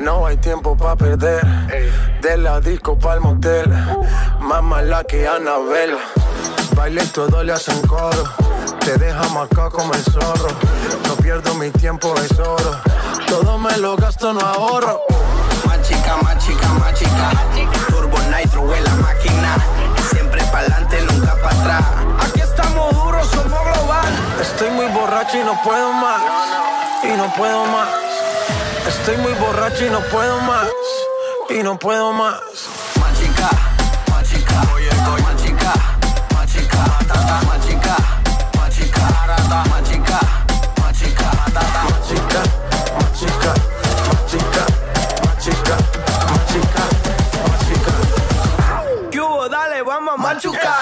No hay tiempo pa' perder. Ey. De la disco pa'l motel. Más mala que Anabela. Bailes todo le hacen coro. Te deja marcado como el zorro. No pierdo mi tiempo, es oro. Todo me lo gasto, no ahorro. Más chica, más chica, más chica. Turbo Nitro es la máquina. Siempre pa'lante, nunca pa' atrás. Aquí estamos duros, somos global. Estoy muy borracho y no puedo más. Y no puedo más. Estoy muy borracho y no puedo más, y no puedo más. Machica, machica, oye, estoy machica, machica, tata, machica, machica, rata, machica, machica, tata, machica, machica, machica, machica, machica, machica. ¿Qué hubo? Dale, vamos a machucar.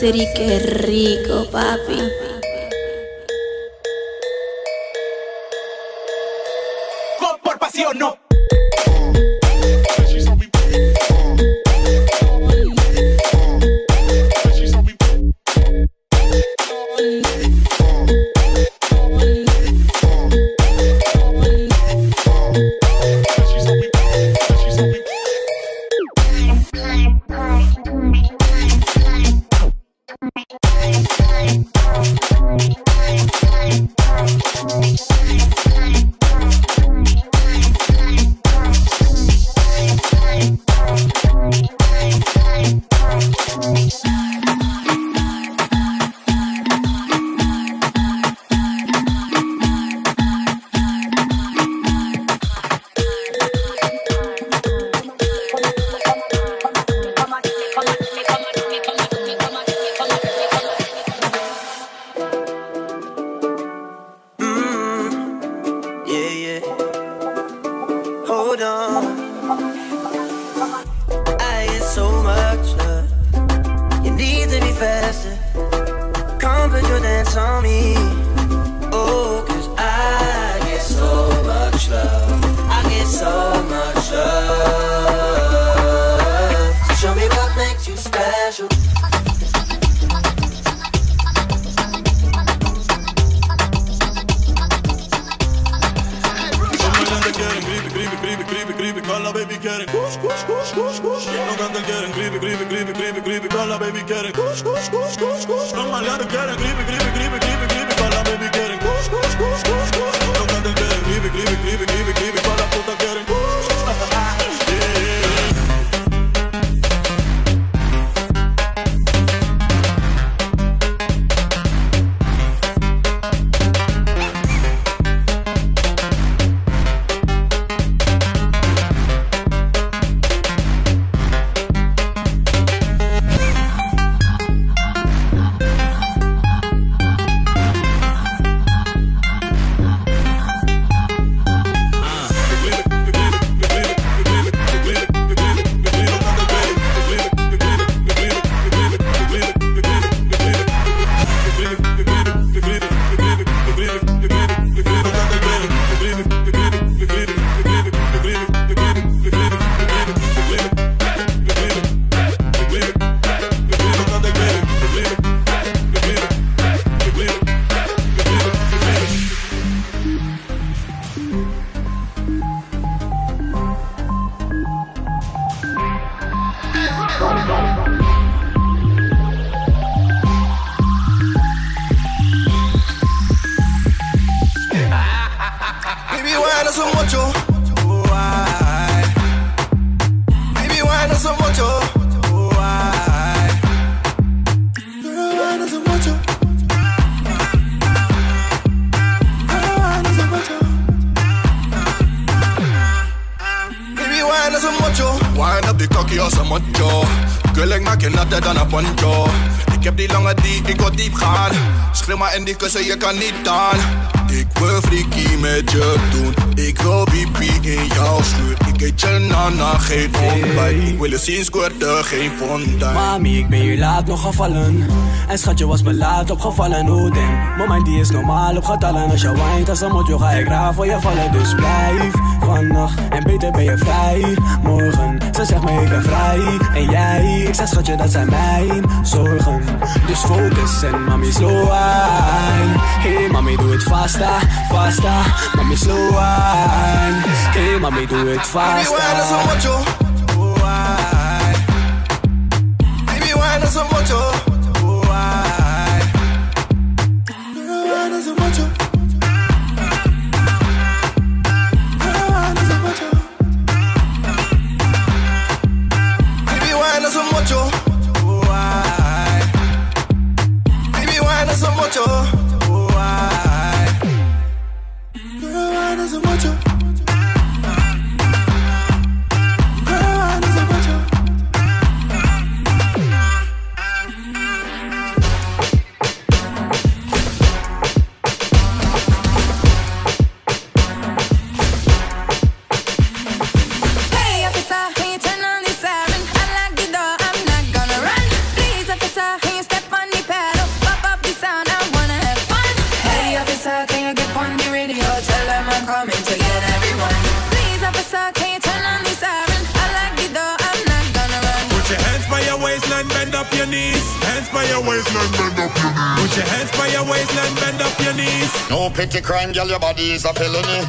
City, qué rico, papi. Por pasión, no. En die kussen, je kan niet aan. Ik wil freaky met je doen. Ik wil pipi in jouw schuur. Ik eet je nana, geen ontbijt. Ik wil je zien squirten, geen fontein. Mami, ik ben hier laat nog gevallen. En schatje was me laat opgevallen. Oh damn, moment die is normaal op getallen. Als je wijnt als een motjo, ga ik raar voor je vallen. Dus blijf vannacht en beter ben je vrij. Morgen, ze zegt me ik ben vrij. En jij, ik zeg schatje dat zijn mijn zorgen. Dus focus en mami slow aan. Hey mami doe het vasta, vasta. Mami slow aan. Hey mami doe het vasta. Baby wine is een motjo. Baby wine is een motjo. waistline, bend up your knees. Put your hands by your waistline, bend up your knees. No pity crime, girl, your body is a felony.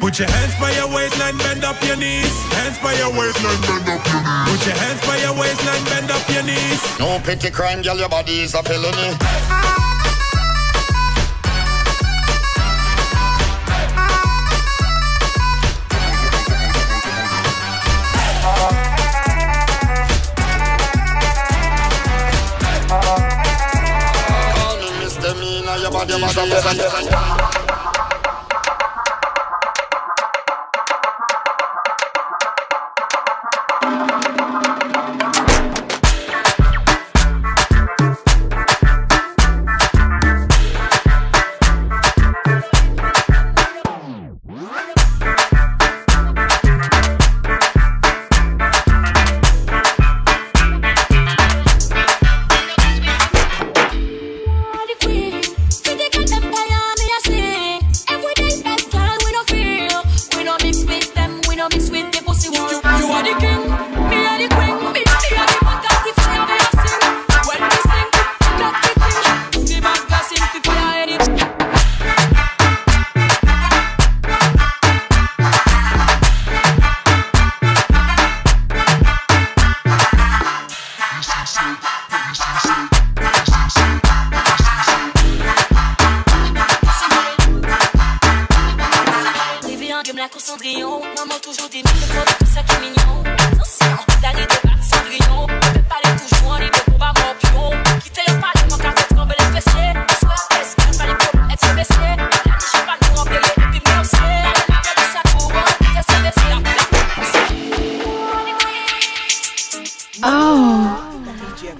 Put your hands by your waistline, bend up your knees. Hands by your waistline, bend up your knees. Put your hands by your waistline, bend up your knees. No pity crime, girl, your body is a felony. Call me misdemeanor, your body is a felony.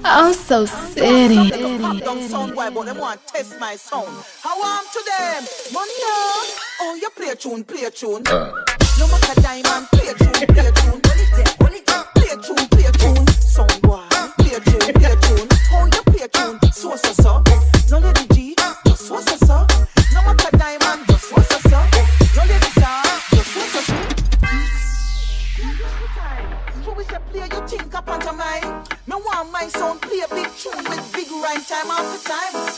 Oso City. But they want to test my sound. How am to them? Money. Oh, you play a tune, play a tune. No matter diamond, play a tune, play a tune. Play a tune, play a tune. Sound boy, play a tune, play a tune. Oh, you play a tune, so so so. No lady G, just so so so. No matter diamond, just so so so. No lady star, just so so so. So we say play your think up on my. Me want my son play a big tune with big rhyme time after time.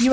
You